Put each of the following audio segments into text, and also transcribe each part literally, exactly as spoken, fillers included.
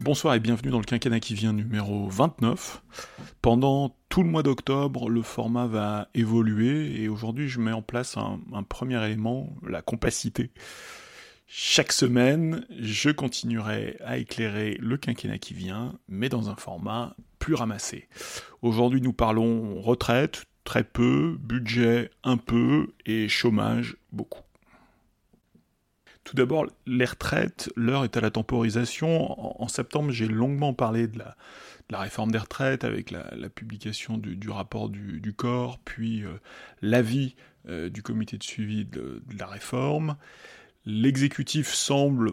Bonsoir et bienvenue dans le quinquennat qui vient numéro vingt-neuf. Pendant tout le mois d'octobre, le format va évoluer et aujourd'hui je mets en place un, un premier élément, la compacité. Chaque semaine, je continuerai à éclairer le quinquennat qui vient, mais dans un format plus ramassé. Aujourd'hui, nous parlons retraite, très peu, budget, un peu, et chômage, beaucoup. Tout d'abord, les retraites, l'heure est à la temporisation. En, en septembre, j'ai longuement parlé de la, de la réforme des retraites, avec la, la publication du, du rapport du, du C O R, puis euh, l'avis euh, du comité de suivi de, de la réforme. L'exécutif semble,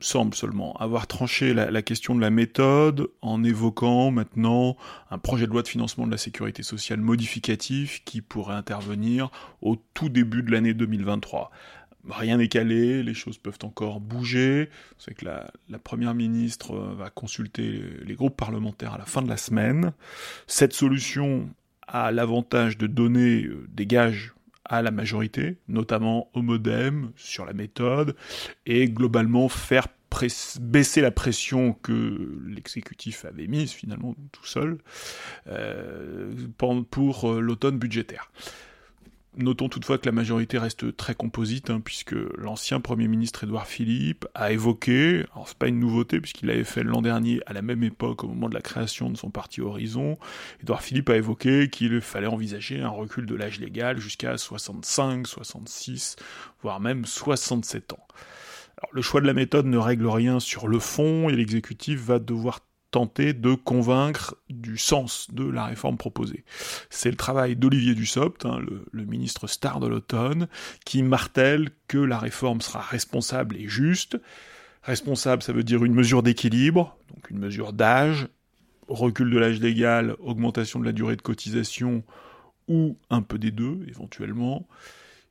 semble seulement avoir tranché la, la question de la méthode en évoquant maintenant un projet de loi de financement de la sécurité sociale modificatif qui pourrait intervenir au tout début de l'année deux mille vingt-trois. Rien n'est calé, les choses peuvent encore bouger. C'est que la, la Première ministre va consulter les groupes parlementaires à la fin de la semaine. Cette solution a l'avantage de donner des gages à la majorité, notamment au MoDem, sur la méthode, et globalement faire press- baisser la pression que l'exécutif avait mise, finalement, tout seul, euh, pour l'automne budgétaire. Notons toutefois que la majorité reste très composite, hein, puisque l'ancien Premier ministre Édouard Philippe a évoqué, alors c'est pas une nouveauté, puisqu'il l'avait fait l'an dernier, à la même époque, au moment de la création de son parti Horizon, Édouard Philippe a évoqué qu'il fallait envisager un recul de l'âge légal jusqu'à soixante-cinq, soixante-six, voire même soixante-sept ans. Alors, le choix de la méthode ne règle rien sur le fond, et l'exécutif va devoir tenter de convaincre du sens de la réforme proposée. C'est le travail d'Olivier Dussopt, hein, le, le ministre star de l'automne, qui martèle que la réforme sera responsable et juste. Responsable, ça veut dire une mesure d'équilibre, donc une mesure d'âge, recul de l'âge légal, augmentation de la durée de cotisation, ou un peu des deux, éventuellement.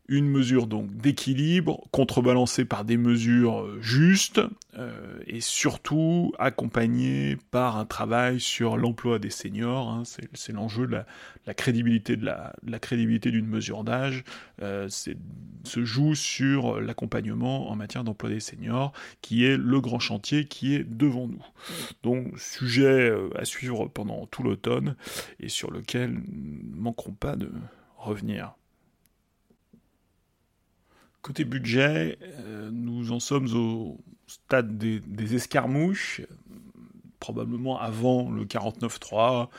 Une mesure donc d'équilibre, contrebalancée par des mesures justes, euh, et surtout accompagnée par un travail sur l'emploi des seniors. Hein, c'est, c'est l'enjeu de la, la crédibilité de la, de la crédibilité d'une mesure d'âge. Euh, c'est, se joue sur l'accompagnement en matière d'emploi des seniors, qui est le grand chantier qui est devant nous. Donc sujet à suivre pendant tout l'automne et sur lequel nous ne manquerons pas de revenir. Côté budget, euh, nous en sommes au stade des, des escarmouches, probablement avant le quarante-neuf trois,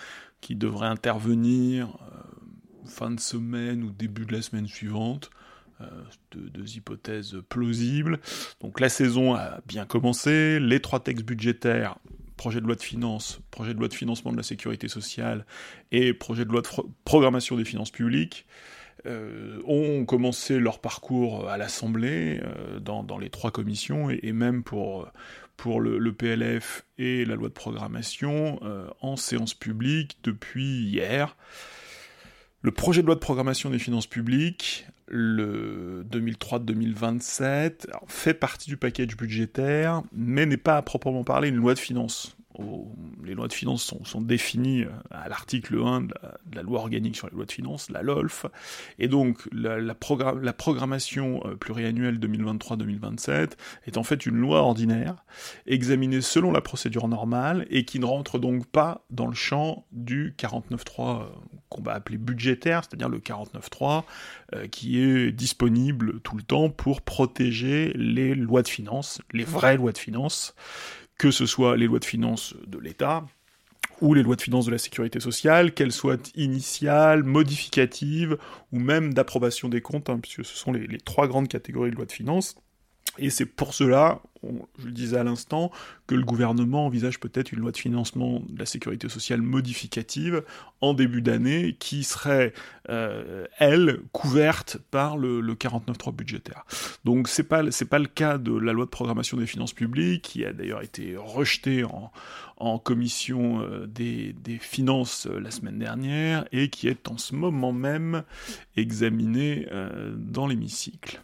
qui devrait intervenir euh, fin de semaine ou début de la semaine suivante. Euh, deux, deux hypothèses plausibles. Donc la saison a bien commencé, les trois textes budgétaires, projet de loi de finances, projet de loi de financement de la sécurité sociale et projet de loi de fro- programmation des finances publiques, Euh, ont commencé leur parcours à l'Assemblée, euh, dans, dans les trois commissions, et, et même pour, pour le, le P L F et la loi de programmation, euh, en séance publique depuis hier. Le projet de loi de programmation des finances publiques, le deux mille trois à deux mille vingt-sept, fait partie du package budgétaire, mais n'est pas à proprement parler une loi de finances. Les lois de finances sont, sont définies à l'article un de la, de la loi organique sur les lois de finances, la L O L F, et donc la, la, progr- la programmation pluriannuelle deux mille vingt-trois à deux mille vingt-sept est en fait une loi ordinaire, examinée selon la procédure normale, et qui ne rentre donc pas dans le champ du quarante-neuf trois qu'on va appeler budgétaire, c'est-à-dire le quarante-neuf trois euh, qui est disponible tout le temps pour protéger les lois de finances, les vraies lois de finances, que ce soit les lois de finances de l'État ou les lois de finances de la sécurité sociale, qu'elles soient initiales, modificatives ou même d'approbation des comptes, hein, puisque ce sont les, les trois grandes catégories de lois de finances. Et c'est pour cela, on, je le disais à l'instant, que le gouvernement envisage peut-être une loi de financement de la sécurité sociale modificative en début d'année, qui serait, euh, elle, couverte par le, le quarante-neuf trois budgétaire. Donc c'est pas, c'est pas le cas de la loi de programmation des finances publiques, qui a d'ailleurs été rejetée en, en commission euh, des, des finances euh, la semaine dernière, et qui est en ce moment même examinée euh, dans l'hémicycle.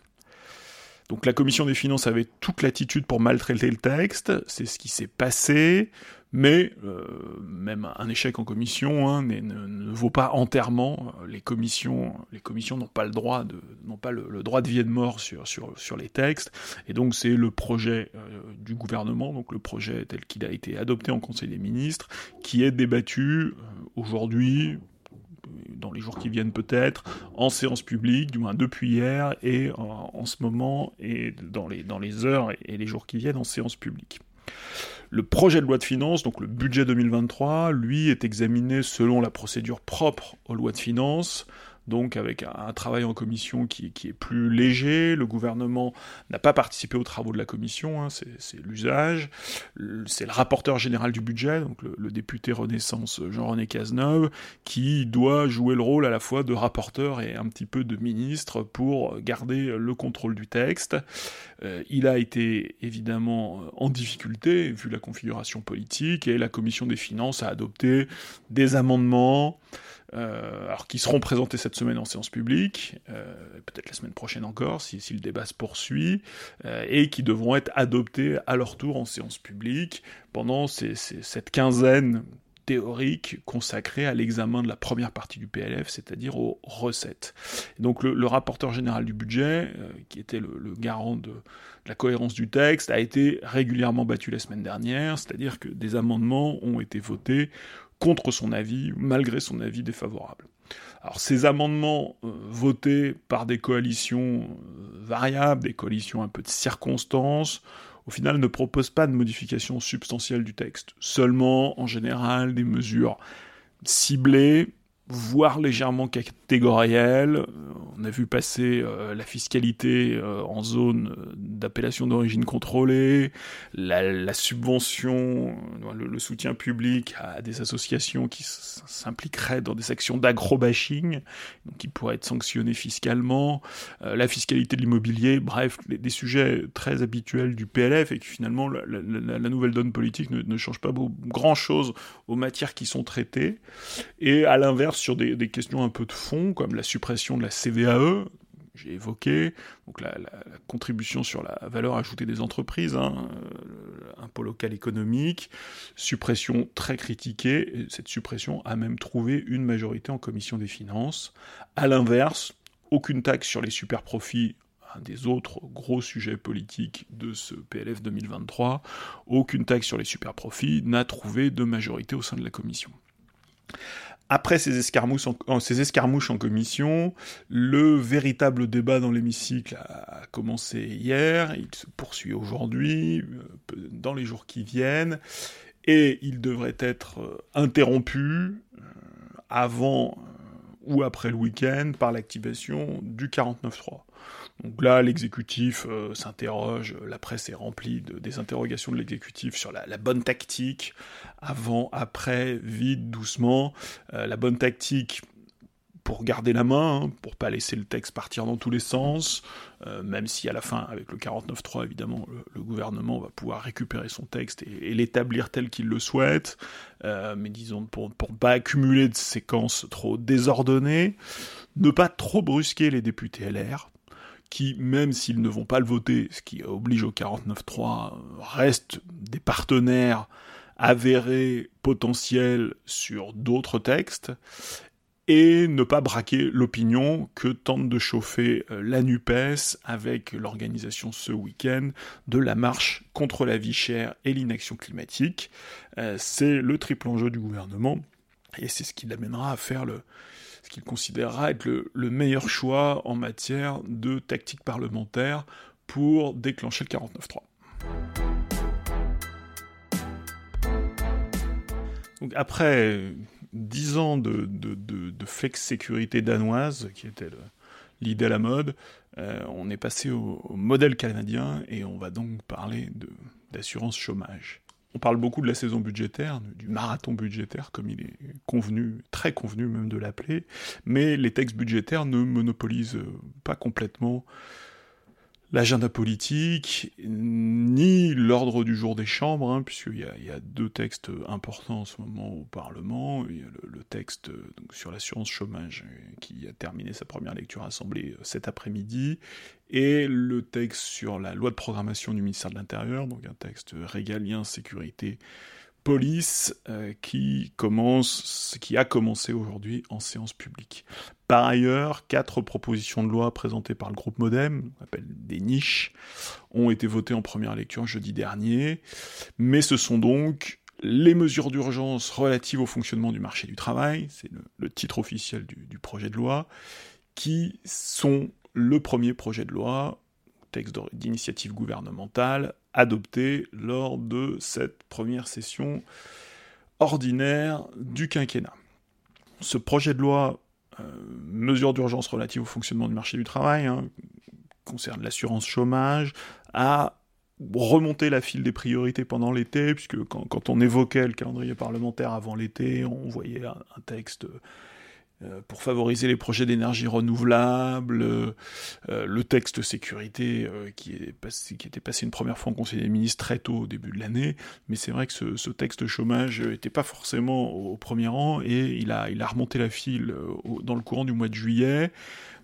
Donc la commission des finances avait toute l'attitude pour maltraiter le texte, c'est ce qui s'est passé, mais euh, même un échec en commission hein, ne, ne, ne vaut pas enterrement. Les commissions, les commissions n'ont pas le droit de, n'ont pas le, le droit de vie et de mort sur, sur, sur les textes, et donc c'est le projet euh, du gouvernement, donc le projet tel qu'il a été adopté en Conseil des ministres, qui est débattu euh, aujourd'hui, dans les jours qui viennent peut-être, en séance publique, du moins depuis hier, et en, en ce moment, et dans les, dans les heures et les jours qui viennent, en séance publique. Le projet de loi de finances, donc le budget deux mille vingt-trois, lui, est examiné selon la procédure propre aux lois de finances, donc avec un, un travail en commission qui, qui est plus léger. Le gouvernement n'a pas participé aux travaux de la commission, hein, c'est, c'est l'usage. Le, c'est le rapporteur général du budget, donc le, le député Renaissance Jean-René Cazeneuve, qui doit jouer le rôle à la fois de rapporteur et un petit peu de ministre pour garder le contrôle du texte. Euh, il a été évidemment en difficulté, vu la configuration politique, et la commission des finances a adopté des amendements, Euh, alors qui seront présentés cette semaine en séance publique, euh, peut-être la semaine prochaine encore, si, si le débat se poursuit, euh, et qui devront être adoptés à leur tour en séance publique pendant ces, ces, cette quinzaine théorique consacrée à l'examen de la première partie du P L F, c'est-à-dire aux recettes. Et donc le, le rapporteur général du budget, euh, qui était le, le garant de, de la cohérence du texte, a été régulièrement battu la semaine dernière, c'est-à-dire que des amendements ont été votés contre son avis, malgré son avis défavorable. Alors ces amendements euh, votés par des coalitions euh, variables, des coalitions un peu de circonstances, au final ne proposent pas de modification substantielle du texte, seulement en général des mesures ciblées, voire légèrement catégorielles. On a vu passer euh, la fiscalité euh, en zone d'appellation d'origine contrôlée, la, la subvention, le, le soutien public à des associations qui s'impliqueraient dans des actions d'agro-bashing, donc qui pourraient être sanctionnées fiscalement, euh, la fiscalité de l'immobilier, bref, les, des sujets très habituels du P L F et qui finalement, la, la, la nouvelle donne politique ne, ne change pas grand-chose aux matières qui sont traitées. Et à l'inverse, sur des, des questions un peu de fond, comme la suppression de la C V A E, j'ai évoqué, donc la, la, la contribution sur la valeur ajoutée des entreprises, hein, euh, impôt local économique, suppression très critiquée, et cette suppression a même trouvé une majorité en commission des finances. À l'inverse, aucune taxe sur les superprofits, un des autres gros sujets politiques de ce P L F deux mille vingt-trois, aucune taxe sur les superprofits n'a trouvé de majorité au sein de la commission. Après ces escarmouches, en, ces escarmouches en commission, le véritable débat dans l'hémicycle a commencé hier, il se poursuit aujourd'hui, dans les jours qui viennent, et il devrait être interrompu avant ou après le week-end par l'activation du quarante-neuf trois. Donc là, l'exécutif euh, s'interroge, la presse est remplie de, des interrogations de l'exécutif sur la, la bonne tactique, avant, après, vite, doucement, euh, la bonne tactique pour garder la main, hein, pour pas laisser le texte partir dans tous les sens, euh, même si à la fin, avec le quarante-neuf trois, évidemment, le, le gouvernement va pouvoir récupérer son texte et, et l'établir tel qu'il le souhaite, euh, mais disons, pour ne pas accumuler de séquences trop désordonnées, ne pas trop brusquer les députés L R, qui, même s'ils ne vont pas le voter, ce qui oblige au quarante-neuf trois, restent des partenaires avérés, potentiels sur d'autres textes, et ne pas braquer l'opinion que tente de chauffer la NUPES avec l'organisation ce week-end de la marche contre la vie chère et l'inaction climatique. Euh, c'est le triple enjeu du gouvernement, et c'est ce qui l'amènera à faire le... ce qu'il considérera être le, le meilleur choix en matière de tactique parlementaire pour déclencher le quarante-neuf trois. Donc après dix ans de, de, de, de flex-sécurité danoise, qui était le, l'idée à la mode, euh, on est passé au, au modèle canadien, et on va donc parler de, d'assurance chômage. On parle beaucoup de la saison budgétaire, du marathon budgétaire, comme il est convenu, très convenu même de l'appeler, mais les textes budgétaires ne monopolisent pas complètement l'agenda politique, ni l'ordre du jour des chambres, hein, puisqu'il y a, il y a deux textes importants en ce moment au Parlement. Il y a le, le texte donc, sur l'assurance chômage qui a terminé sa première lecture à l'Assemblée cet après-midi, et le texte sur la loi de programmation du ministère de l'Intérieur, donc un texte régalien sécurité police euh, qui commence, qui a commencé aujourd'hui en séance publique. Par ailleurs, quatre propositions de loi présentées par le groupe MoDem, on appelle des niches, ont été votées en première lecture jeudi dernier, mais ce sont donc les mesures d'urgence relatives au fonctionnement du marché du travail, c'est le, le titre officiel du, du projet de loi, qui sont le premier projet de loi, texte d'initiative gouvernementale, adopté lors de cette première session ordinaire du quinquennat. Ce projet de loi euh, mesures d'urgence relatives au fonctionnement du marché du travail, hein, concerne l'assurance chômage, a remonté la file des priorités pendant l'été, puisque quand, quand on évoquait le calendrier parlementaire avant l'été, on voyait un, un texte pour favoriser les projets d'énergie renouvelable, euh, le texte sécurité euh, qui, est passé, qui était passé une première fois en Conseil des ministres très tôt au début de l'année, mais c'est vrai que ce, ce texte chômage n'était pas forcément au, au premier rang, et il a, il a remonté la file euh, au, dans le courant du mois de juillet,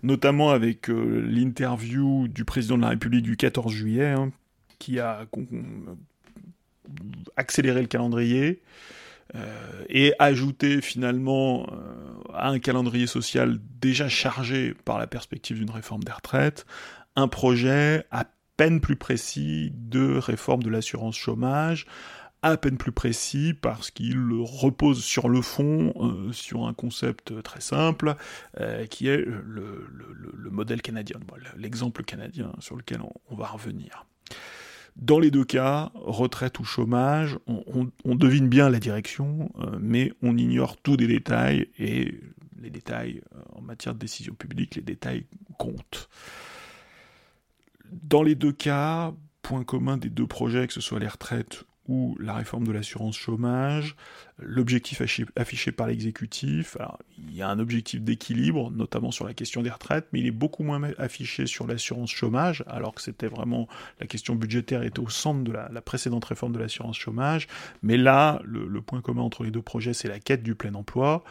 notamment avec euh, l'interview du président de la République du quatorze juillet, hein, qui a con, con, accéléré le calendrier, Euh, et ajouter finalement euh, à un calendrier social déjà chargé par la perspective d'une réforme des retraites, un projet à peine plus précis de réforme de l'assurance chômage, à peine plus précis parce qu'il repose sur le fond, euh, sur un concept très simple, euh, qui est le, le, le modèle canadien, l'exemple canadien sur lequel on, on va revenir. Dans les deux cas, retraite ou chômage, on, on, on devine bien la direction, euh, mais on ignore tous les détails, et les détails euh, en matière de décision publique, les détails comptent. Dans les deux cas, point commun des deux projets, que ce soit les retraites ou la réforme de l'assurance chômage, l'objectif affiché par l'exécutif, alors, il y a un objectif d'équilibre, notamment sur la question des retraites, mais il est beaucoup moins affiché sur l'assurance chômage, alors que c'était vraiment, la question budgétaire était au centre de la, la précédente réforme de l'assurance chômage, mais là, le, le point commun entre les deux projets, c'est la quête du plein emploi.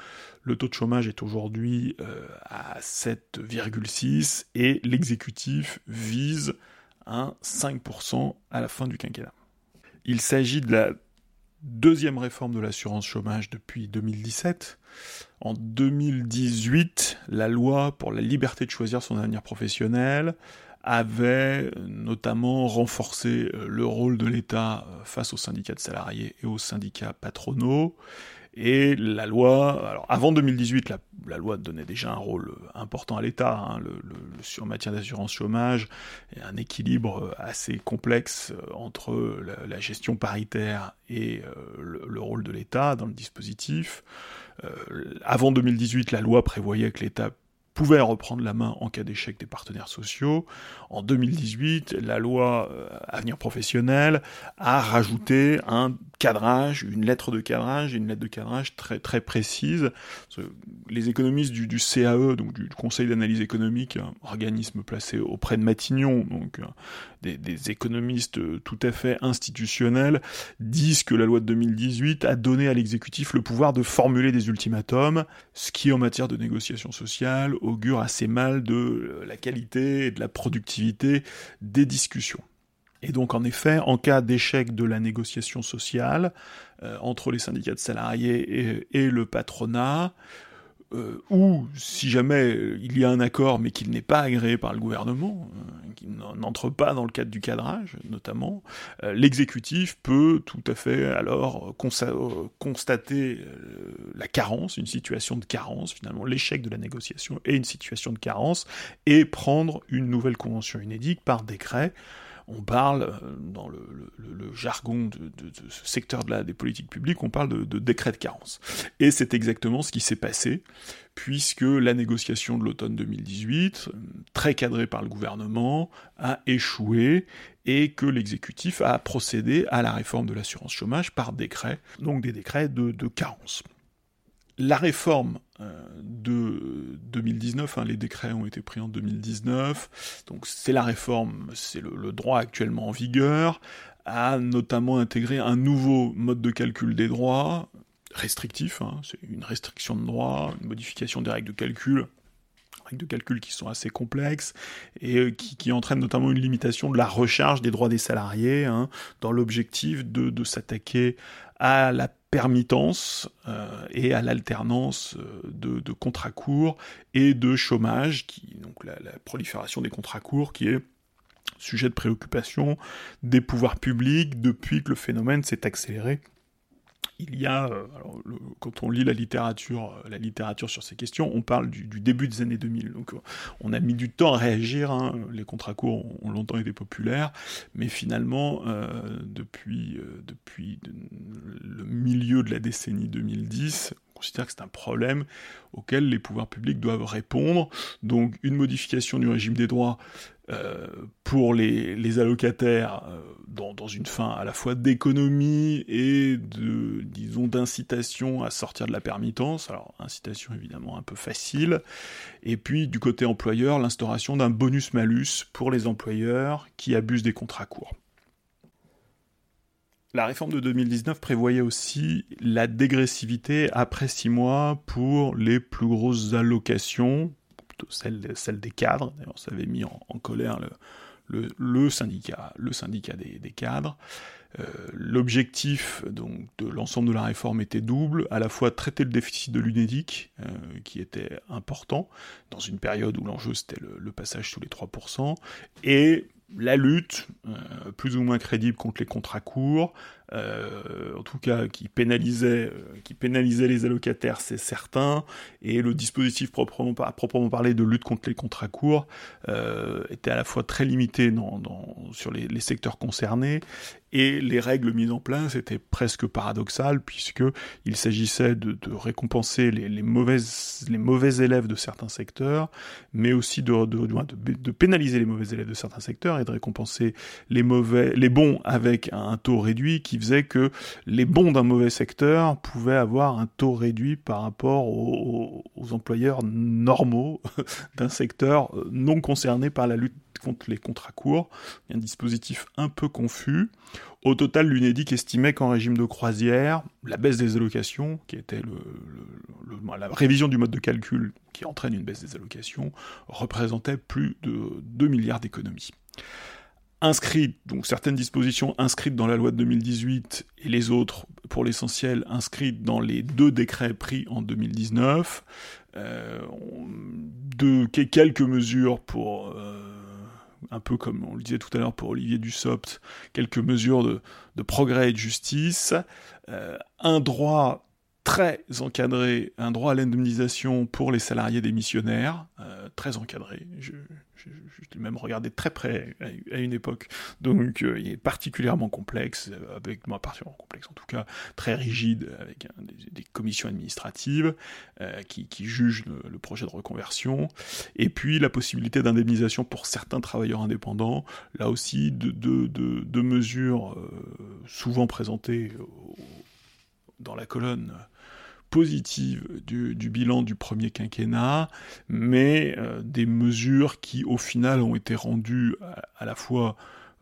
Le taux de chômage est aujourd'hui euh, à sept virgule six, et l'exécutif vise un cinq pour cent à la fin du quinquennat. Il s'agit de la deuxième réforme de l'assurance chômage depuis deux mille dix-sept. En deux mille dix-huit, la loi pour la liberté de choisir son avenir professionnel avait notamment renforcé le rôle de l'État face aux syndicats de salariés et aux syndicats patronaux. Et la loi, alors avant deux mille dix-huit, la, la loi donnait déjà un rôle important à l'État, hein, le, le, sur matière d'assurance chômage, et un équilibre assez complexe entre la, la gestion paritaire et euh, le, le rôle de l'État dans le dispositif. Euh, avant deux mille dix-huit, la loi prévoyait que l'État pouvait reprendre la main en cas d'échec des partenaires sociaux. En deux mille dix-huit, la loi Avenir professionnel a rajouté un cadrage, une lettre de cadrage, une lettre de cadrage très, très précise. Les économistes du, du C A E, donc du Conseil d'analyse économique, un organisme placé auprès de Matignon, donc des, des économistes tout à fait institutionnels, disent que la loi de deux mille dix-huit a donné à l'exécutif le pouvoir de formuler des ultimatums, ce qui, en matière de négociation sociale, augure assez mal de la qualité et de la productivité des discussions. Et donc, en effet, en cas d'échec de la négociation sociale euh, entre les syndicats de salariés et, et le patronat, euh, ou si jamais il y a un accord mais qu'il n'est pas agréé par le gouvernement, euh, qu'il n'entre pas dans le cadre du cadrage, notamment, euh, l'exécutif peut tout à fait alors consa- euh, constater euh, la carence, une situation de carence, finalement l'échec de la négociation est une situation de carence, et prendre une nouvelle convention Unédic par décret. On parle, dans le, le, le jargon de, de, de ce secteur de la, des politiques publiques, on parle de, de décret de carence. Et c'est exactement ce qui s'est passé, puisque la négociation de l'automne deux mille dix-huit, très cadrée par le gouvernement, a échoué, et que l'exécutif a procédé à la réforme de l'assurance chômage par décret, donc des décrets de, de carence. La réforme de deux mille dix-neuf, hein, les décrets ont été pris en deux mille dix-neuf, donc c'est la réforme, c'est le, le droit actuellement en vigueur, a notamment intégré un nouveau mode de calcul des droits, restrictif, hein, c'est une restriction de droit, une modification des règles de calcul, règles de calcul qui sont assez complexes, et qui, qui entraînent notamment une limitation de la recharge des droits des salariés, hein, dans l'objectif de, de s'attaquer à la permittance euh, et à l'alternance de, de contrats courts et de chômage, qui, donc la, la prolifération des contrats courts qui est sujet de préoccupation des pouvoirs publics depuis que le phénomène s'est accéléré. Il y a, alors, le, quand on lit la littérature, la littérature sur ces questions, on parle du, du début des années deux mille. Donc, on a mis du temps à réagir. Hein. Les contrats courts ont longtemps été populaires, mais finalement, euh, depuis, euh, depuis le milieu de la décennie deux mille dix, on considère que c'est un problème auquel les pouvoirs publics doivent répondre. Donc, une modification du régime des droits Euh, pour les, les allocataires euh, dans, dans une fin à la fois d'économie et de, disons, d'incitation à sortir de la permittance, alors incitation évidemment un peu facile, et puis du côté employeur, l'instauration d'un bonus-malus pour les employeurs qui abusent des contrats courts. La réforme de deux mille dix-neuf prévoyait aussi la dégressivité après six mois pour les plus grosses allocations, Celle, celle des cadres, d'ailleurs ça avait mis en, en colère le, le, le syndicat, le syndicat des, des cadres. Euh, l'objectif donc, de l'ensemble de la réforme était double, à la fois traiter le déficit de l'Unédic, euh, qui était important, dans une période où l'enjeu c'était le, le passage sous les trois pour cent, et la lutte, euh, plus ou moins crédible, contre les contrats courts, euh, en tout cas qui pénalisait, euh, qui pénalisait les allocataires, c'est certain, et le dispositif proprement, à proprement parler de lutte contre les contrats courts euh, était à la fois très limité dans, dans, sur les, les secteurs concernés, et les règles mises en place étaient presque paradoxales, puisqu'il s'agissait de, de récompenser les, les, mauvaises, les mauvais élèves de certains secteurs, mais aussi de, de, de, de pénaliser les mauvais élèves de certains secteurs, et de récompenser les, mauvais, les bons avec un taux réduit, qui faisait que les bons d'un mauvais secteur pouvaient avoir un taux réduit par rapport aux, aux employeurs normaux d'un secteur non concerné par la lutte contre les contrats courts, un dispositif un peu confus. Au total, l'Unédic estimait qu'en régime de croisière, la baisse des allocations, qui était le, le, le, la révision du mode de calcul qui entraîne une baisse des allocations, représentait plus de deux milliards d'économies. Inscrites, donc certaines dispositions inscrites dans la loi de deux mille dix-huit et les autres, pour l'essentiel, inscrites dans les deux décrets pris en deux mille dix-neuf, euh, de quelques mesures pour... Euh, un peu comme on le disait tout à l'heure pour Olivier Dussopt, quelques mesures de, de progrès et de justice, euh, un droit très encadré, un droit à l'indemnisation pour les salariés démissionnaires, euh, très encadré, je, je, je l'ai même regardé très près à, à une époque, donc euh, il est particulièrement complexe, avec, moi particulièrement complexe en tout cas, très rigide, avec hein, des, des commissions administratives euh, qui, qui jugent le, le projet de reconversion, et puis la possibilité d'indemnisation pour certains travailleurs indépendants, là aussi de, de, de, de mesures euh, souvent présentées au, dans la colonne positive du, du bilan du premier quinquennat, mais euh, des mesures qui, au final, ont été rendues à, à la fois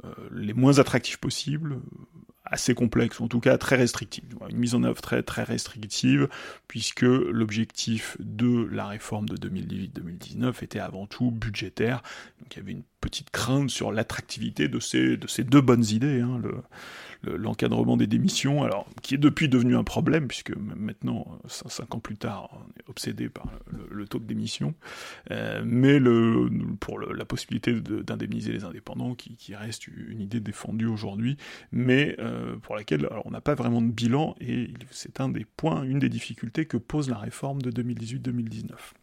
euh, les moins attractives possibles, assez complexes, ou en tout cas très restrictives. Une mise en œuvre très, très restrictive, puisque l'objectif de la réforme de deux mille dix-huit deux mille dix-neuf était avant tout budgétaire. Donc il y avait une petite crainte sur l'attractivité de ces, de ces deux bonnes idées, hein, le, le, l'encadrement des démissions, alors qui est depuis devenu un problème, puisque maintenant, cinq ans plus tard, on est obsédé par le, le taux de démission, euh, mais le, pour le, la possibilité de, d'indemniser les indépendants, qui, qui reste une idée défendue aujourd'hui, mais euh, pour laquelle alors, on n'a pas vraiment de bilan, et c'est un des points, une des difficultés que pose la réforme de deux mille dix-huit deux mille dix-neuf.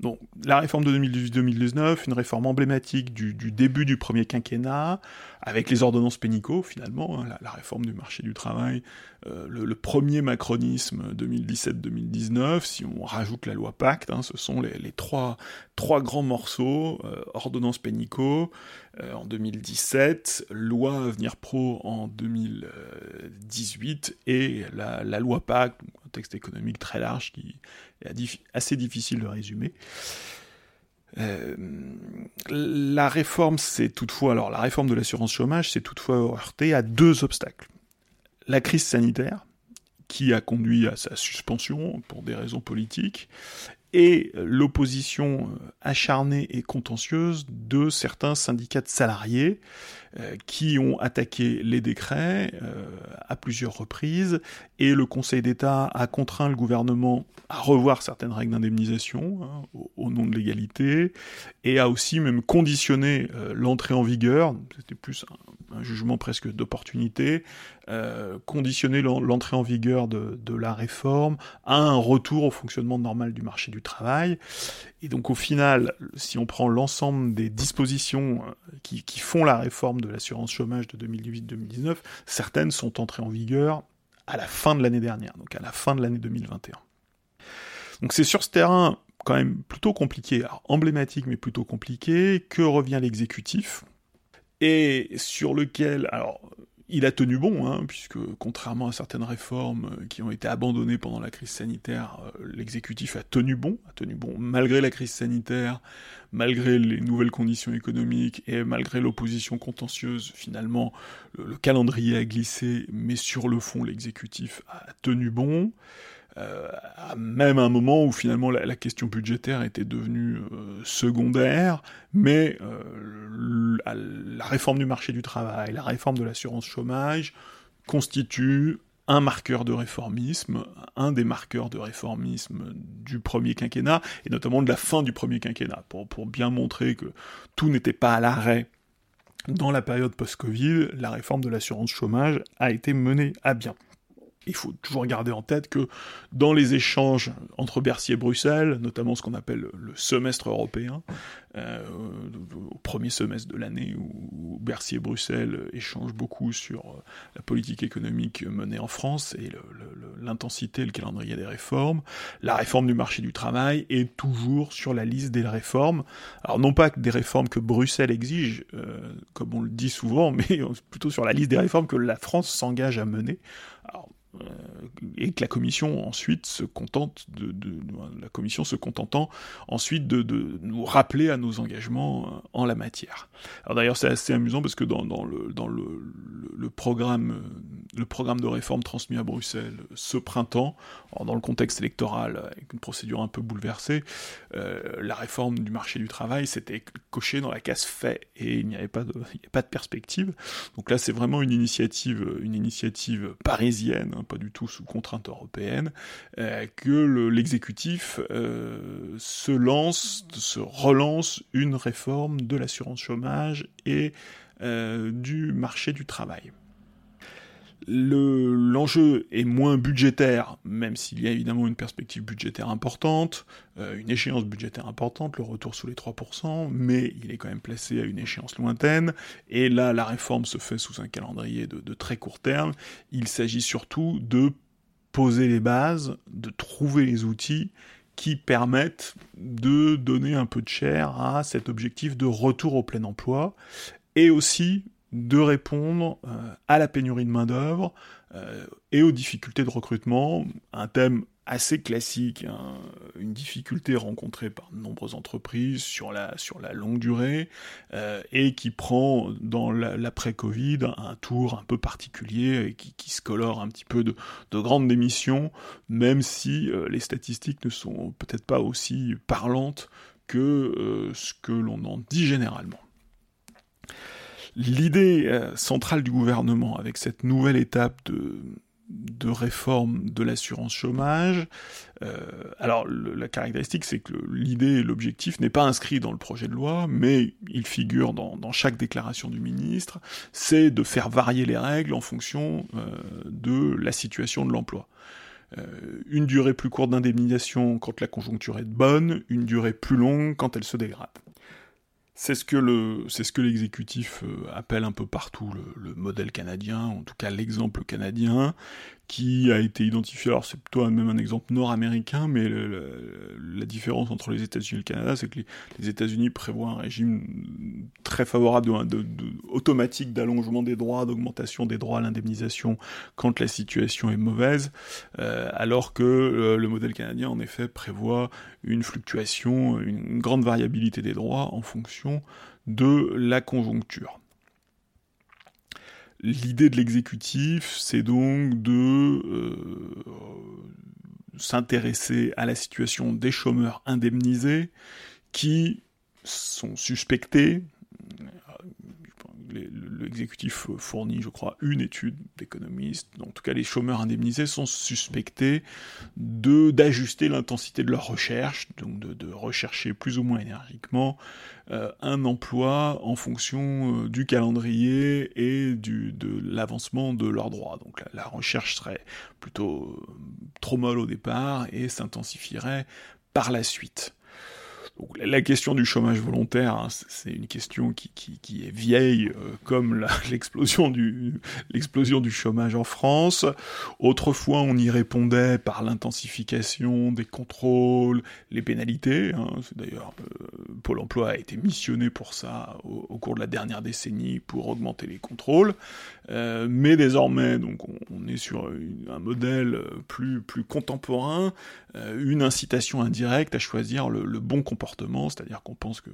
Donc, la réforme de deux mille dix-huit deux mille dix-neuf, une réforme emblématique du, du début du premier quinquennat, avec les ordonnances Pénico, finalement, hein, la, la réforme du marché du travail, euh, le, le premier macronisme deux mille dix-sept deux mille dix-neuf, si on rajoute la loi Pacte, hein, ce sont les, les trois, trois grands morceaux, euh, ordonnances Pénico, euh, en deux mille dix-sept, loi Avenir Pro en deux mille dix-huit, et la, la loi Pacte, un texte économique très large qui est assez difficile de résumer. Euh, la réforme, c'est toutefois, alors la réforme de l'assurance chômage, c'est toutefois heurtée à deux obstacles. La crise sanitaire, qui a conduit à sa suspension pour des raisons politiques, et l'opposition acharnée et contentieuse de certains syndicats de salariés euh, qui ont attaqué les décrets euh, à plusieurs reprises, et le Conseil d'État a contraint le gouvernement à revoir certaines règles d'indemnisation hein, au, au nom de l'égalité, et a aussi même conditionné euh, l'entrée en vigueur, c'était plus un, un jugement presque d'opportunité, euh, conditionné l'en, l'entrée en vigueur de, de la réforme à un retour au fonctionnement normal du marché du travail. Et donc au final, si on prend l'ensemble des dispositions qui, qui font la réforme de l'assurance chômage de deux mille dix-huit deux mille dix-neuf, certaines sont entrées en vigueur à la fin de l'année dernière, donc à la fin de l'année deux mille vingt et un. Donc c'est sur ce terrain quand même plutôt compliqué, alors emblématique mais plutôt compliqué, que revient l'exécutif, et sur lequel, alors, il a tenu bon, hein, puisque contrairement à certaines réformes qui ont été abandonnées pendant la crise sanitaire, l'exécutif a tenu bon, a tenu bon malgré la crise sanitaire, malgré les nouvelles conditions économiques et malgré l'opposition contentieuse. Finalement, le, le calendrier a glissé, mais sur le fond, l'exécutif a tenu bon. Euh, même à un moment où finalement la, la question budgétaire était devenue euh, secondaire, mais euh, le, la, la réforme du marché du travail, la réforme de l'assurance chômage constitue un marqueur de réformisme, un des marqueurs de réformisme du premier quinquennat, et notamment de la fin du premier quinquennat, pour, pour bien montrer que tout n'était pas à l'arrêt. Dans la période post-Covid, la réforme de l'assurance chômage a été menée à bien. Il faut toujours garder en tête que dans les échanges entre Bercy et Bruxelles, notamment ce qu'on appelle le semestre européen, euh, au premier semestre de l'année où Bercy et Bruxelles échangent beaucoup sur la politique économique menée en France et le, le, le, l'intensité et le calendrier des réformes, la réforme du marché du travail est toujours sur la liste des réformes. Alors non pas des réformes que Bruxelles exige, euh, comme on le dit souvent, mais plutôt sur la liste des réformes que la France s'engage à mener. Alors, et que la Commission ensuite se contente de, de, de la Commission se contentant ensuite de, de nous rappeler à nos engagements en la matière. Alors d'ailleurs c'est assez amusant parce que dans, dans, le, dans le, le, le programme le programme de réforme transmis à Bruxelles ce printemps, dans le contexte électoral avec une procédure un peu bouleversée, euh, la réforme du marché du travail s'était cochée dans la case fait et il n'y avait pas de, il n'y avait pas de perspective. Donc là c'est vraiment une initiative une initiative parisienne, hein, pas du tout sous contrainte européenne, euh, que le, l'exécutif euh, se lance, se relance une réforme de l'assurance chômage et euh, du marché du travail. Le, l'enjeu est moins budgétaire, même s'il y a évidemment une perspective budgétaire importante, euh, une échéance budgétaire importante, le retour sous les trois pour cent, mais il est quand même placé à une échéance lointaine, et là, la réforme se fait sous un calendrier de, de très court terme. Il s'agit surtout de poser les bases, de trouver les outils qui permettent de donner un peu de chair à cet objectif de retour au plein emploi, et aussi de répondre euh, à la pénurie de main-d'œuvre euh, et aux difficultés de recrutement, un thème assez classique, hein, une difficulté rencontrée par de nombreuses entreprises sur la, sur la longue durée, euh, et qui prend dans la, l'après-Covid un tour un peu particulier et qui, qui se colore un petit peu de, de grandes démissions, même si euh, les statistiques ne sont peut-être pas aussi parlantes que euh, ce que l'on en dit généralement. L'idée euh, centrale du gouvernement avec cette nouvelle étape de, de réforme de l'assurance chômage, euh, alors le, la caractéristique c'est que le, l'idée et l'objectif n'est pas inscrit dans le projet de loi, mais il figure dans, dans chaque déclaration du ministre, c'est de faire varier les règles en fonction euh, de la situation de l'emploi. Euh, une durée plus courte d'indemnisation quand la conjoncture est bonne, une durée plus longue quand elle se dégrade. C'est ce que le, c'est ce que l'exécutif appelle un peu partout le, le modèle canadien, en tout cas l'exemple canadien, qui a été identifié, alors c'est plutôt même un exemple nord-américain, mais le, le, la différence entre les États-Unis et le Canada, c'est que les, les États-Unis prévoient un régime très favorable, de, de, de, automatique d'allongement des droits, d'augmentation des droits à l'indemnisation quand la situation est mauvaise, euh, alors que euh, le modèle canadien, en effet, prévoit une fluctuation, une, une grande variabilité des droits en fonction de la conjoncture. L'idée de l'exécutif, c'est donc de euh, s'intéresser à la situation des chômeurs indemnisés qui sont suspectés. L'exécutif fournit, je crois, une étude d'économistes. En tout cas, les chômeurs indemnisés sont suspectés de, d'ajuster l'intensité de leur recherche, donc de, de rechercher plus ou moins énergiquement euh, un emploi en fonction euh, du calendrier et du, de l'avancement de leurs droits. Donc la, la recherche serait plutôt euh, trop molle au départ et s'intensifierait par la suite. Donc, la question du chômage volontaire, hein, c'est une question qui, qui, qui est vieille, euh, comme la, l'explosion du, l'explosion du chômage en France. Autrefois, on y répondait par l'intensification des contrôles, les pénalités. Hein. C'est d'ailleurs, euh, Pôle emploi a été missionné pour ça au, au cours de la dernière décennie pour augmenter les contrôles. Euh, mais désormais, donc, on, on est sur une, un modèle plus, plus contemporain, euh, une incitation indirecte à choisir le, le bon comportement. C'est-à-dire qu'on pense que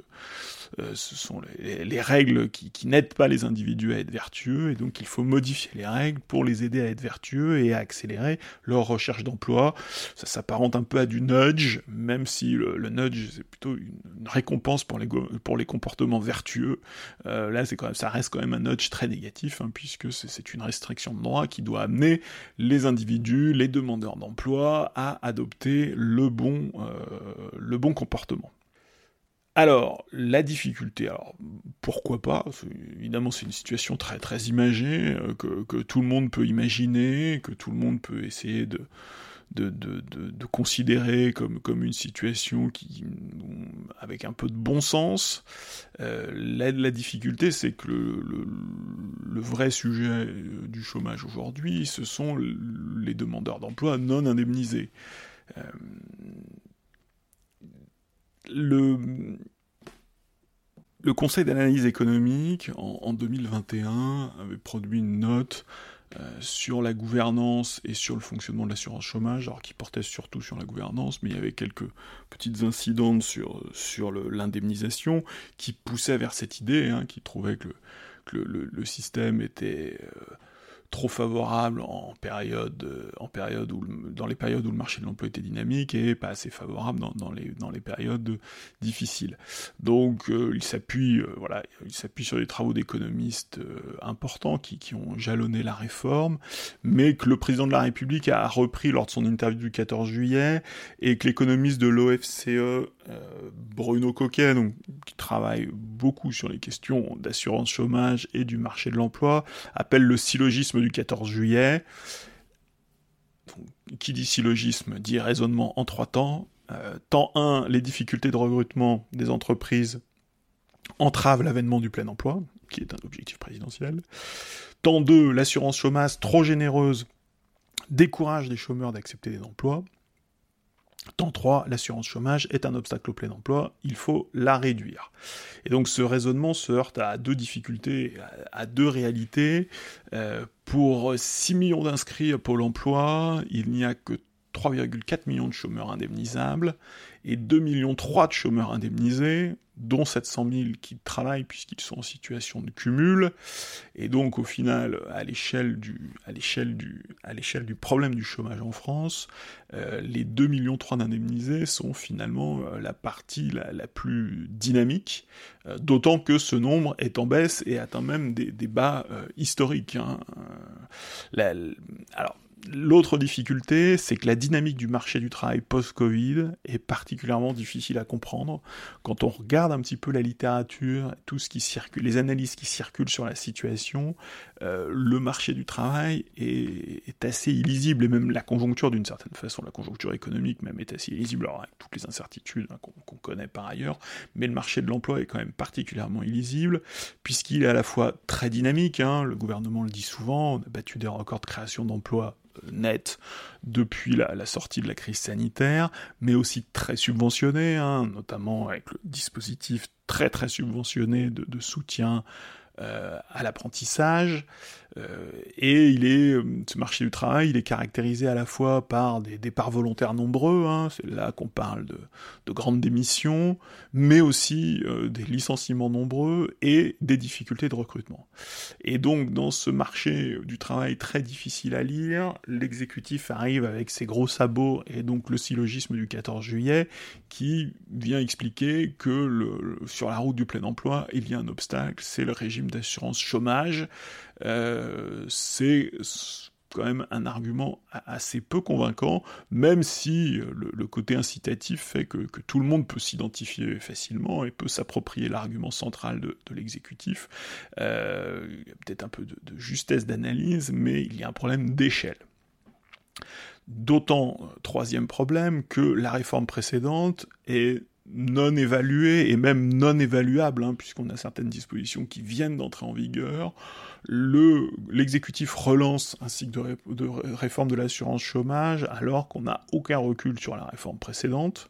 euh, ce sont les, les règles qui, qui n'aident pas les individus à être vertueux, et donc il faut modifier les règles pour les aider à être vertueux et à accélérer leur recherche d'emploi. Ça s'apparente un peu à du nudge, même si le, le nudge, c'est plutôt une, une récompense pour les, pour les comportements vertueux. Euh, là, c'est quand même, ça reste quand même un nudge très négatif, hein, puisque c'est, c'est une restriction de droit qui doit amener les individus, les demandeurs d'emploi, à adopter le bon, euh, le bon comportement. Alors, la difficulté, alors pourquoi pas, c'est, évidemment c'est une situation très très imagée, euh, que, que tout le monde peut imaginer, que tout le monde peut essayer de, de, de, de, de considérer comme, comme une situation qui, avec un peu de bon sens. Euh, la, la difficulté, c'est que le, le, le vrai sujet du chômage aujourd'hui, ce sont les demandeurs d'emploi non indemnisés. Euh, Le, le Conseil d'analyse économique, en, en deux mille vingt et un, avait produit une note euh, sur la gouvernance et sur le fonctionnement de l'assurance chômage, alors qui portait surtout sur la gouvernance, mais il y avait quelques petites incidentes sur, sur le, l'indemnisation qui poussaient vers cette idée, hein, qui trouvait que le, que le, le système était... Euh, trop favorable en période, en période où, dans les périodes où le marché de l'emploi était dynamique et pas assez favorable dans, dans, les, dans les périodes difficiles. Donc euh, il s'appuie, euh, voilà, il s'appuie sur des travaux d'économistes euh, importants qui, qui ont jalonné la réforme, mais que le président de la République a repris lors de son interview du quatorze juillet et que l'économiste de l'O F C E, euh, Bruno Coquet, donc, qui travaille beaucoup sur les questions d'assurance chômage et du marché de l'emploi, appelle le syllogisme du quatorze juillet. Qui dit syllogisme dit raisonnement en trois temps. Euh, temps un, les difficultés de recrutement des entreprises entravent l'avènement du plein emploi, qui est un objectif présidentiel. Temps deux, l'assurance chômage trop généreuse décourage les chômeurs d'accepter des emplois. Temps trois, l'assurance chômage est un obstacle au plein emploi, il faut la réduire. Et donc ce raisonnement se heurte à deux difficultés, à deux réalités. Euh, pour six millions d'inscrits à Pôle emploi, il n'y a que trois virgule quatre millions de chômeurs indemnisables et deux virgule trois millions de chômeurs indemnisés, dont sept cent mille qui travaillent puisqu'ils sont en situation de cumul. Et donc au final, à l'échelle du, à l'échelle du, à l'échelle du problème du chômage en France, euh, les deux virgule trois millions d'indemnisés sont finalement euh, la partie la, la plus dynamique, euh, d'autant que ce nombre est en baisse et atteint même des, des bas euh, historiques. Hein. Euh, la, alors, L'autre difficulté, c'est que la dynamique du marché du travail post-Covid est particulièrement difficile à comprendre. Quand on regarde un petit peu la littérature, tout ce qui circule, les analyses qui circulent sur la situation, euh, le marché du travail est, est assez illisible, et même la conjoncture d'une certaine façon, la conjoncture économique même est assez illisible, alors avec toutes les incertitudes hein, qu'on, qu'on connaît par ailleurs, mais le marché de l'emploi est quand même particulièrement illisible, puisqu'il est à la fois très dynamique, hein, le gouvernement le dit souvent, on a battu des records de création d'emplois nette depuis la, la sortie de la crise sanitaire, mais aussi très subventionné, hein, notamment avec le dispositif très très subventionné de, de soutien euh, à l'apprentissage. Euh, et il est, ce marché du travail, il est caractérisé à la fois par des départs volontaires nombreux, hein, c'est là qu'on parle de, de grandes démissions, mais aussi euh, des licenciements nombreux et des difficultés de recrutement. Et donc, dans ce marché du travail très difficile à lire, l'exécutif arrive avec ses gros sabots et donc le syllogisme du quatorze juillet qui vient expliquer que le, le, sur la route du plein emploi, il y a un obstacle, c'est le régime d'assurance chômage. Euh, c'est quand même un argument assez peu convaincant, même si le, le côté incitatif fait que, que tout le monde peut s'identifier facilement et peut s'approprier l'argument central de, de l'exécutif. Euh, il y a peut-être un peu de, de justesse d'analyse, mais il y a un problème d'échelle. D'autant, troisième problème, que la réforme précédente est non évalué, et même non évaluable, hein, puisqu'on a certaines dispositions qui viennent d'entrer en vigueur. Le, l'exécutif relance un cycle de, ré, de réforme de l'assurance chômage, alors qu'on n'a aucun recul sur la réforme précédente.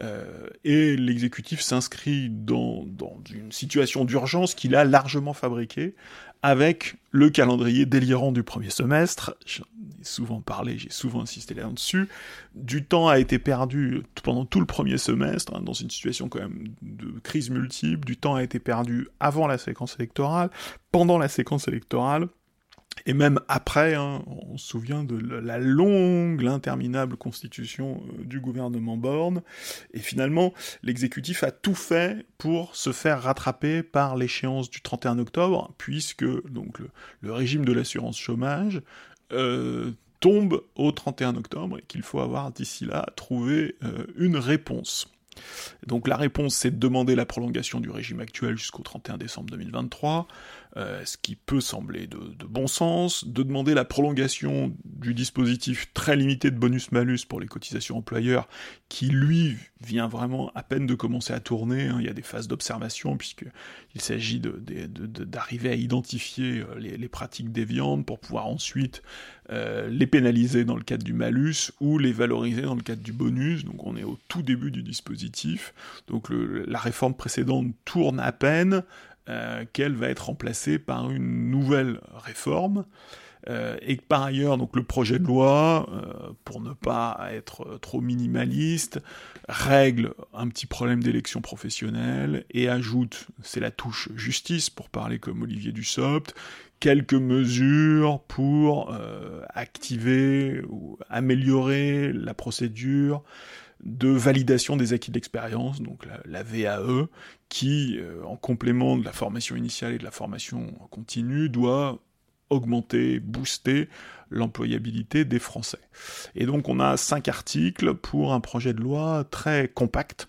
Euh, et l'exécutif s'inscrit dans, dans une situation d'urgence qu'il a largement fabriquée, avec le calendrier délirant du premier semestre. J'en ai souvent parlé, j'ai souvent insisté là-dessus, du temps a été perdu pendant tout le premier semestre, hein, dans une situation quand même de crise multiple, du temps a été perdu avant la séquence électorale, pendant la séquence électorale, et même après, hein, on se souvient de la longue, l'interminable constitution du gouvernement Borne, et finalement, l'exécutif a tout fait pour se faire rattraper par l'échéance du trente et un octobre, puisque donc, le, le régime de l'assurance chômage euh, tombe au trente et un octobre, et qu'il faut avoir d'ici là trouvé euh, une réponse. Donc la réponse, c'est de demander la prolongation du régime actuel jusqu'au trente et un décembre deux mille vingt-trois, euh, ce qui peut sembler de, de bon sens, de demander la prolongation du dispositif très limité de bonus-malus pour les cotisations employeurs, qui lui vient vraiment à peine de commencer à tourner, hein. Il y a des phases d'observation, puisqu'il s'agit de, de, de, de, d'arriver à identifier les, les pratiques déviantes pour pouvoir ensuite euh, les pénaliser dans le cadre du malus, ou les valoriser dans le cadre du bonus, donc on est au tout début du dispositif. Donc le, la réforme précédente tourne à peine, euh, qu'elle va être remplacée par une nouvelle réforme, euh, et que par ailleurs donc, le projet de loi, euh, pour ne pas être trop minimaliste, règle un petit problème d'élection professionnelle, et ajoute, c'est la touche justice pour parler comme Olivier Dussopt, quelques mesures pour euh, activer ou améliorer la procédure de validation des acquis de l'expérience, donc la, la V A E, qui, euh, en complément de la formation initiale et de la formation continue, doit augmenter, booster l'employabilité des Français. Et donc on a cinq articles pour un projet de loi très compact,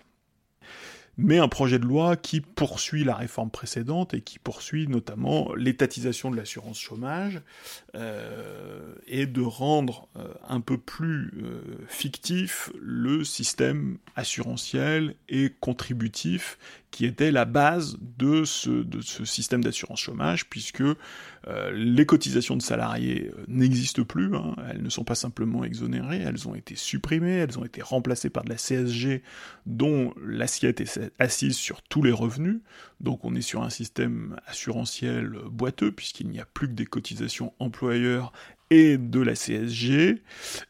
mais un projet de loi qui poursuit la réforme précédente et qui poursuit notamment l'étatisation de l'assurance chômage, euh, et de rendre euh, un peu plus euh, fictif le système assurantiel et contributif qui était la base de ce, de ce système d'assurance chômage, puisque euh, les cotisations de salariés n'existent plus, hein, elles ne sont pas simplement exonérées, elles ont été supprimées, elles ont été remplacées par de la C S G dont l'assiette est assise sur tous les revenus, donc on est sur un système assurantiel boiteux, puisqu'il n'y a plus que des cotisations employeurs et de la C S G,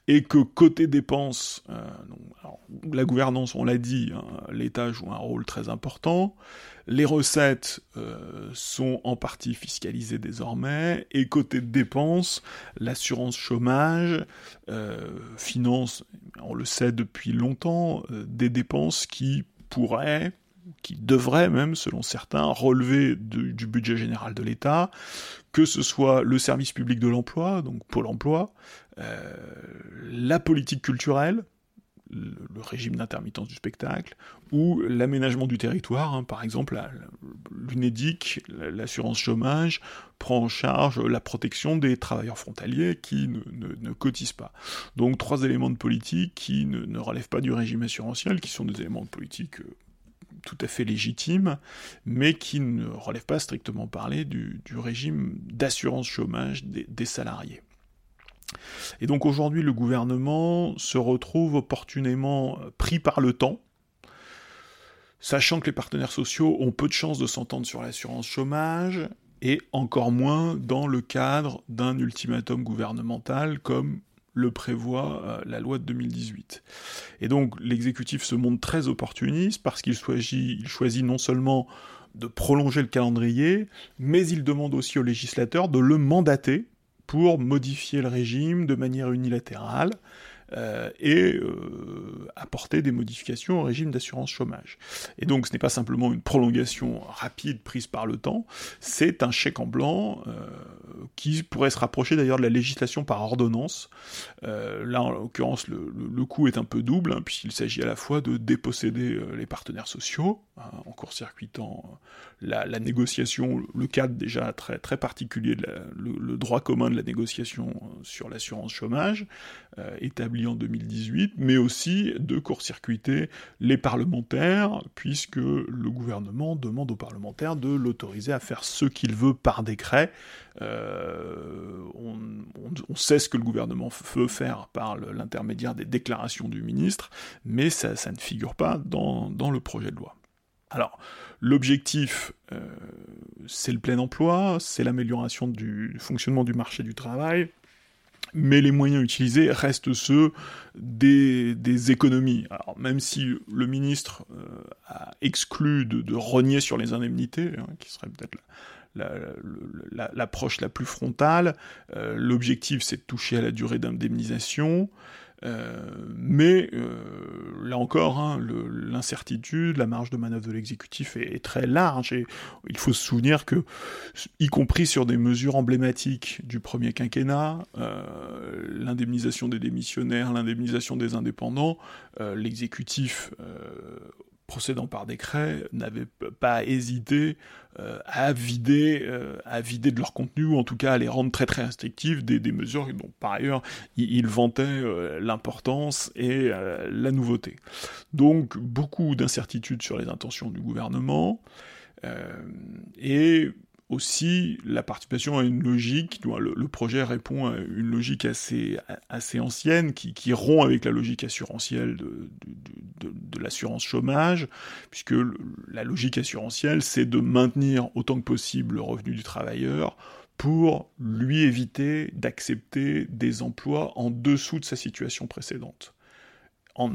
et que côté dépenses, euh, alors, la gouvernance, on l'a dit, hein, l'État joue un rôle très important, les recettes euh, sont en partie fiscalisées désormais, et côté dépenses, l'assurance chômage euh, finance, on le sait depuis longtemps, euh, des dépenses qui pourraient, qui devrait même, selon certains, relever de, du budget général de l'État, que ce soit le service public de l'emploi, donc Pôle emploi, euh, la politique culturelle, le, le régime d'intermittence du spectacle, ou l'aménagement du territoire, hein, par exemple la, la, l'Unédic, l'assurance chômage, prend en charge la protection des travailleurs frontaliers qui ne, ne, ne cotisent pas. Donc trois éléments de politique qui ne, ne relèvent pas du régime assurantiel, qui sont des éléments de politique euh, tout à fait légitime, mais qui ne relève pas strictement parler du, du régime d'assurance chômage des, des salariés. Et donc aujourd'hui, le gouvernement se retrouve opportunément pris par le temps, sachant que les partenaires sociaux ont peu de chances de s'entendre sur l'assurance chômage, et encore moins dans le cadre d'un ultimatum gouvernemental comme le prévoit euh, la loi de deux mille dix-huit. Et donc l'exécutif se montre très opportuniste parce qu'il choisit, il choisit non seulement de prolonger le calendrier, mais il demande aussi au législateur de le mandater pour modifier le régime de manière unilatérale euh, et euh, apporter des modifications au régime d'assurance chômage. Et donc ce n'est pas simplement une prolongation rapide prise par le temps, c'est un chèque en blanc euh, qui pourrait se rapprocher d'ailleurs de la législation par ordonnance. Euh, là en l'occurrence le, le, le coût est un peu double, hein, puisqu'il s'agit à la fois de déposséder euh, les partenaires sociaux, hein, en court-circuitant euh, la, la négociation, le cadre déjà très, très particulier, de la, le, le droit commun de la négociation euh, sur l'assurance chômage, euh, établi en deux mille dix-huit, mais aussi de court-circuiter les parlementaires, puisque le gouvernement demande aux parlementaires de l'autoriser à faire ce qu'il veut par décret. Euh, on, on, on sait ce que le gouvernement veut faire par le, l'intermédiaire des déclarations du ministre, mais ça, ça ne figure pas dans, dans le projet de loi. Alors, l'objectif, euh, c'est le plein emploi, c'est l'amélioration du fonctionnement du marché du travail, mais les moyens utilisés restent ceux des, des économies. Alors, même si le ministre euh, a exclu de, de rogner sur les indemnités, hein, qui serait peut-être là, La, la, l'approche la plus frontale, euh, l'objectif c'est de toucher à la durée d'indemnisation, euh, mais euh, là encore, hein, le, l'incertitude, la marge de manœuvre de l'exécutif est, est très large, et il faut se souvenir que, y compris sur des mesures emblématiques du premier quinquennat, euh, l'indemnisation des démissionnaires, l'indemnisation des indépendants, euh, l'exécutif... Euh, procédant par décret, n'avaient pas hésité euh, à, vider, euh, à vider de leur contenu, ou en tout cas à les rendre très très restrictives, des, des mesures dont par ailleurs ils, ils vantaient euh, l'importance et euh, la nouveauté. Donc beaucoup d'incertitudes sur les intentions du gouvernement, euh, et aussi la participation à une logique, le, le projet répond à une logique assez, assez ancienne, qui, qui rompt avec la logique assurantielle de, de, de, de l'assurance chômage, puisque le, la logique assurantielle, c'est de maintenir autant que possible le revenu du travailleur pour lui éviter d'accepter des emplois en dessous de sa situation précédente. En,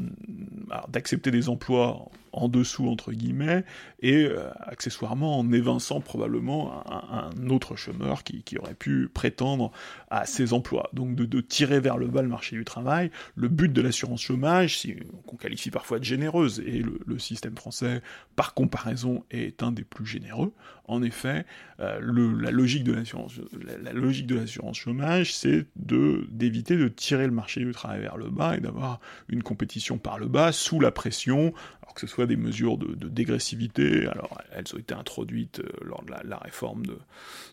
alors, d'accepter des emplois en dessous, entre guillemets, et euh, accessoirement en évinçant probablement un, un autre chômeur qui, qui aurait pu prétendre à ces emplois. Donc de, de tirer vers le bas le marché du travail. Le but de l'assurance chômage, si, qu'on qualifie parfois de généreuse, et le, le système français, par comparaison, est un des plus généreux. En effet, euh, le, la, logique de l'assurance, la, la logique de l'assurance chômage, c'est de, d'éviter de tirer le marché du travail vers le bas et d'avoir une compétition par le bas, sous la pression, alors que ce soit des mesures de, de dégressivité, alors elles ont été introduites lors de la, la réforme de,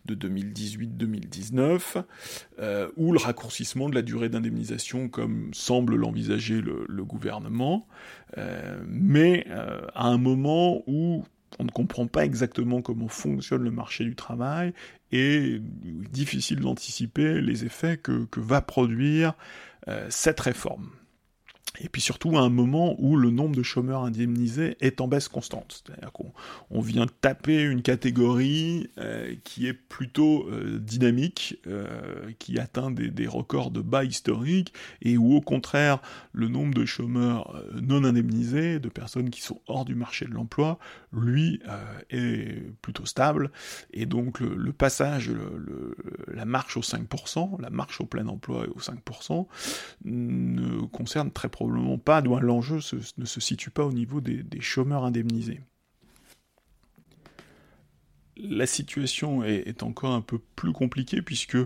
de deux mille dix-huit deux mille dix-neuf, euh, ou le raccourcissement de la durée d'indemnisation, comme semble l'envisager le, le gouvernement, euh, mais euh, à un moment où on ne comprend pas exactement comment fonctionne le marché du travail, et difficile d'anticiper les effets que, que va produire euh, cette réforme. Et puis surtout à un moment où le nombre de chômeurs indemnisés est en baisse constante. C'est-à-dire qu'on on vient taper une catégorie euh, qui est plutôt euh, dynamique, euh, qui atteint des, des records de bas historiques, et où au contraire, le nombre de chômeurs euh, non indemnisés, de personnes qui sont hors du marché de l'emploi, lui, euh, est plutôt stable. Et donc le, le passage, le, le, la marche au cinq pour cent, la marche au plein emploi et au cinq pour cent, ne concerne très probablement pas, donc l'enjeu se, ne se situe pas au niveau des, des chômeurs indemnisés. La situation est, est encore un peu plus compliquée, puisque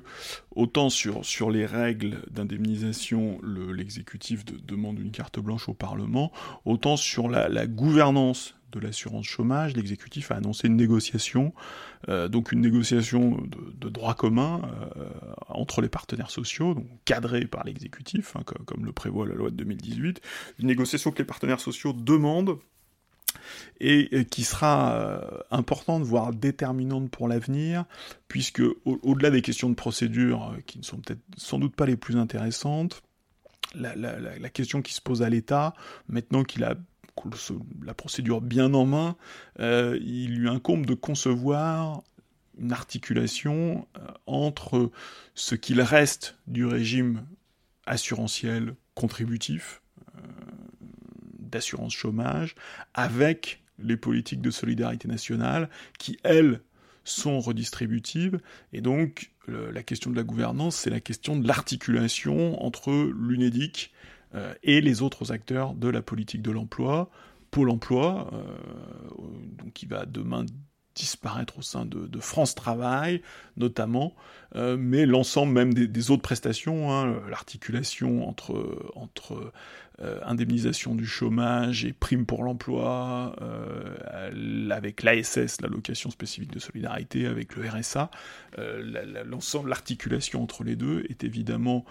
autant sur, sur les règles d'indemnisation, le, l'exécutif de, demande une carte blanche au Parlement, autant sur la, la gouvernance de l'assurance chômage, l'exécutif a annoncé une négociation, euh, donc une négociation de, de droit commun euh, entre les partenaires sociaux, donc cadrée par l'exécutif, hein, comme, comme le prévoit la loi de deux mille dix-huit, une négociation que les partenaires sociaux demandent et qui sera importante, voire déterminante pour l'avenir, puisque au- au-delà des questions de procédure, qui ne sont peut-être sans doute pas les plus intéressantes, la, la, la, la question qui se pose à l'État, maintenant qu'il a la procédure bien en main, euh, il lui incombe de concevoir une articulation entre ce qu'il reste du régime assurantiel contributif, euh, d'assurance chômage, avec les politiques de solidarité nationale qui, elles, sont redistributives. Et donc, le, la question de la gouvernance, c'est la question de l'articulation entre l'Unédic euh, et les autres acteurs de la politique de l'emploi. Pôle emploi, euh, donc qui va demain disparaître au sein de, de France Travail, notamment, euh, mais l'ensemble même des, des autres prestations, hein, l'articulation entre, entre euh, indemnisation du chômage et prime pour l'emploi, euh, avec l'A S S, l'allocation spécifique de solidarité, avec le R S A, euh, la, la, l'ensemble, l'articulation entre les deux est évidemment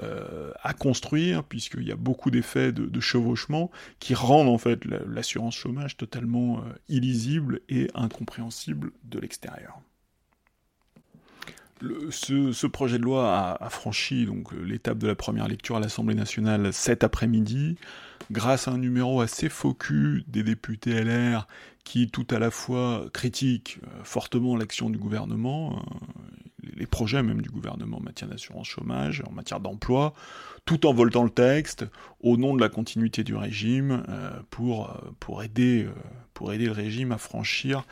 euh, à construire, puisqu'il y a beaucoup d'effets de, de chevauchement qui rendent en fait l'assurance chômage totalement euh, illisible et incompréhensible de l'extérieur. Le, ce, ce projet de loi a, a franchi donc l'étape de la première lecture à l'Assemblée nationale cet après-midi, grâce à un numéro assez focus des députés L R qui, tout à la fois, critiquent euh, fortement l'action du gouvernement, euh, les projets même du gouvernement en matière d'assurance chômage, en matière d'emploi, tout en votant le texte au nom de la continuité du régime euh, pour, euh, pour, aider, euh, pour aider le régime à franchir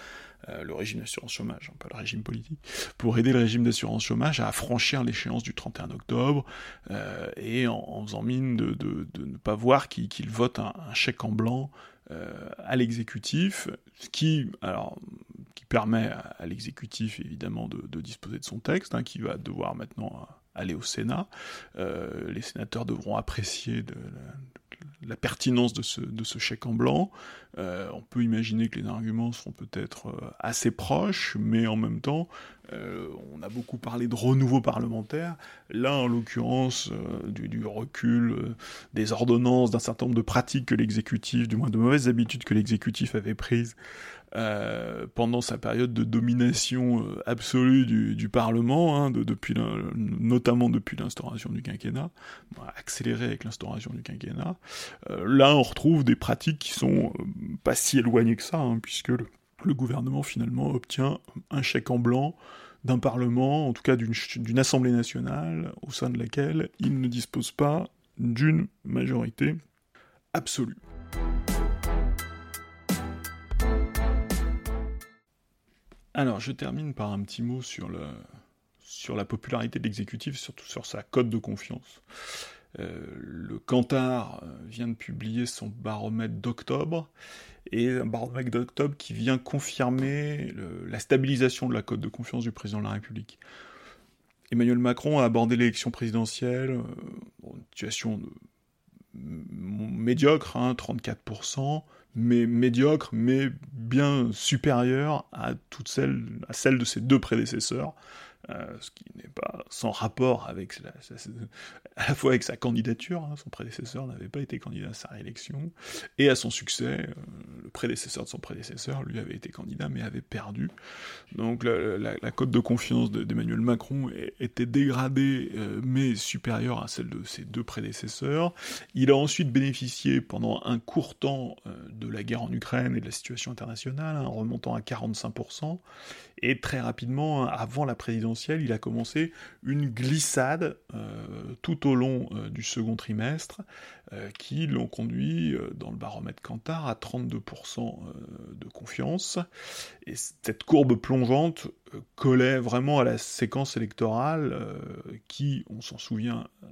Euh, le régime d'assurance chômage, pas le régime politique, pour aider le régime d'assurance chômage à franchir l'échéance du trente et un octobre, euh, et en, en faisant mine de, de, de ne pas voir qu'il, qu'il vote un, un chèque en blanc euh, à l'exécutif, ce qui, alors, qui permet à, à l'exécutif, évidemment, de, de disposer de son texte, hein, qui va devoir maintenant aller au Sénat. Euh, les sénateurs devront apprécier de... de la pertinence de ce, de ce chèque en blanc. Euh, on peut imaginer que les arguments seront peut-être assez proches, mais en même temps, euh, on a beaucoup parlé de renouveau parlementaire. Là, en l'occurrence, euh, du, du recul euh, des ordonnances, d'un certain nombre de pratiques que l'exécutif, du moins de mauvaises habitudes que l'exécutif avait prises Euh, pendant sa période de domination euh, absolue du, du Parlement, hein, de, depuis la, notamment depuis l'instauration du quinquennat, bon, accélérée avec l'instauration du quinquennat. Euh, là, on retrouve des pratiques qui sont euh, pas si éloignées que ça, hein, puisque le, le gouvernement, finalement, obtient un chèque en blanc d'un Parlement, en tout cas d'une, d'une Assemblée nationale, au sein de laquelle il ne dispose pas d'une majorité absolue. Alors, je termine par un petit mot sur, le, sur la popularité de l'exécutif, surtout sur sa cote de confiance. Euh, le Kantar vient de publier son baromètre d'octobre, et un baromètre d'octobre qui vient confirmer le, la stabilisation de la cote de confiance du président de la République. Emmanuel Macron a abordé l'élection présidentielle euh, en situation de, médiocre, hein, trente-quatre pour cent, mais médiocre, mais bien supérieure à toutes celles, à celles de ses deux prédécesseurs, euh, ce qui n'est pas sans rapport avec la, à la fois avec sa candidature, hein, son prédécesseur n'avait pas été candidat à sa réélection, et à son succès, euh, le prédécesseur de son prédécesseur, lui, avait été candidat, mais avait perdu. Donc la, la, la cote de confiance de, d'Emmanuel Macron était dégradée, euh, mais supérieure à celle de ses deux prédécesseurs. Il a ensuite bénéficié, pendant un court temps, euh, de la guerre en Ukraine et de la situation internationale, hein, remontant à quarante-cinq pour cent, et très rapidement, avant la présidentielle, il a commencé une glissade euh, tout au long euh, du second trimestre, euh, qui l'ont conduit, euh, dans le baromètre Kantar, à trente-deux pour cent euh, de confiance. Et cette courbe plongeante euh, collait vraiment à la séquence électorale, euh, qui, on s'en souvient, euh,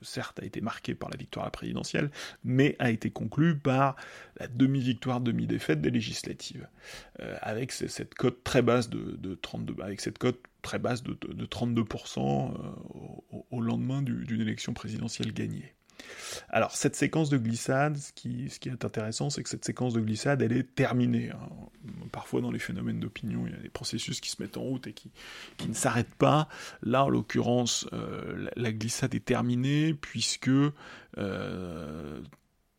certes a été marquée par la victoire à la présidentielle, mais a été conclue par la demi-victoire, demi-défaite des législatives, euh, avec c- cette cote très basse de De trente-deux, avec cette cote très basse de, de, de trente-deux pour cent au, au lendemain du, d'une élection présidentielle gagnée. Alors, cette séquence de glissade, ce qui, ce qui est intéressant, c'est que cette séquence de glissade, elle est terminée. Hein. Parfois, dans les phénomènes d'opinion, il y a des processus qui se mettent en route et qui, qui ne s'arrêtent pas. Là, en l'occurrence, euh, la, la glissade est terminée, puisque... Euh,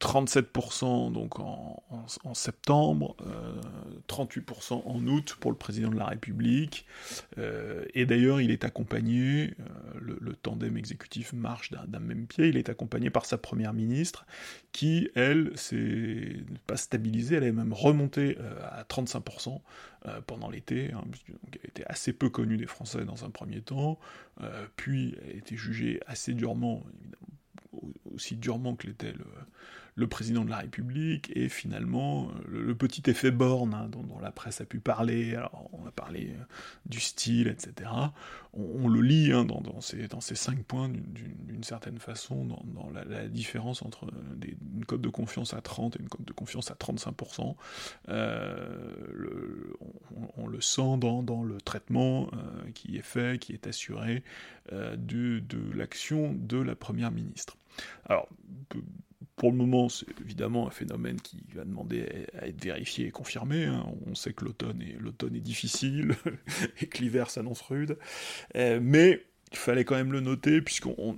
trente-sept pour cent donc en, en, en septembre, euh, trente-huit pour cent en août pour le président de la République, euh, et d'ailleurs il est accompagné, euh, le, le tandem exécutif marche d'un, d'un même pied, il est accompagné par sa première ministre, qui elle s'est pas stabilisée, elle est même remontée euh, à trente-cinq pour cent euh, pendant l'été, hein, puisque, donc, elle était assez peu connue des Français dans un premier temps, euh, puis elle a été jugée assez durement, aussi durement que l'était le, le président de la République, et finalement, le, le petit effet Borne, hein, dont, dont la presse a pu parler, alors on a parlé euh, du style, et cetera, on, on le lit hein, dans, dans, ces, dans ces cinq points, d'une, d'une certaine façon, dans, dans la, la différence entre des, une cote de confiance à trente et une cote de confiance à trente-cinq pour cent, euh, le, on, on le sent dans, dans le traitement euh, qui est fait, qui est assuré, euh, de, de l'action de la Première ministre. Alors, pour le moment, c'est évidemment un phénomène qui va demander à être vérifié et confirmé. Hein. On sait que l'automne est, l'automne est difficile et que l'hiver s'annonce rude. Euh, mais il fallait quand même le noter, puisqu'on on, on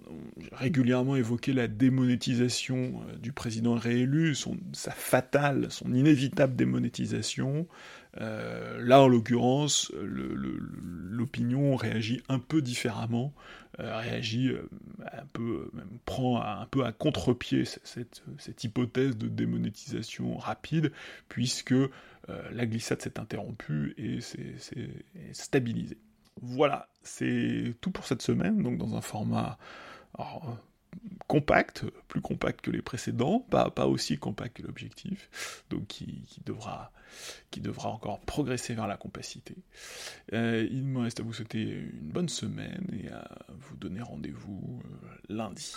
régulièrement évoqué la démonétisation euh, du président réélu, son, sa fatale, son inévitable démonétisation. Euh, là, en l'occurrence, le, le, l'opinion réagit un peu différemment, euh, réagit euh, un peu, euh, même prend à, un peu à contre-pied cette, cette, cette hypothèse de démonétisation rapide, puisque euh, la glissade s'est interrompue et s'est, s'est stabilisée. Voilà, c'est tout pour cette semaine, donc dans un format... Alors, compact, plus compact que les précédents, pas, pas aussi compact que l'objectif, donc qui, qui, devra, qui devra encore progresser vers la compacité. Euh, il me reste à vous souhaiter une bonne semaine et à vous donner rendez-vous euh, lundi.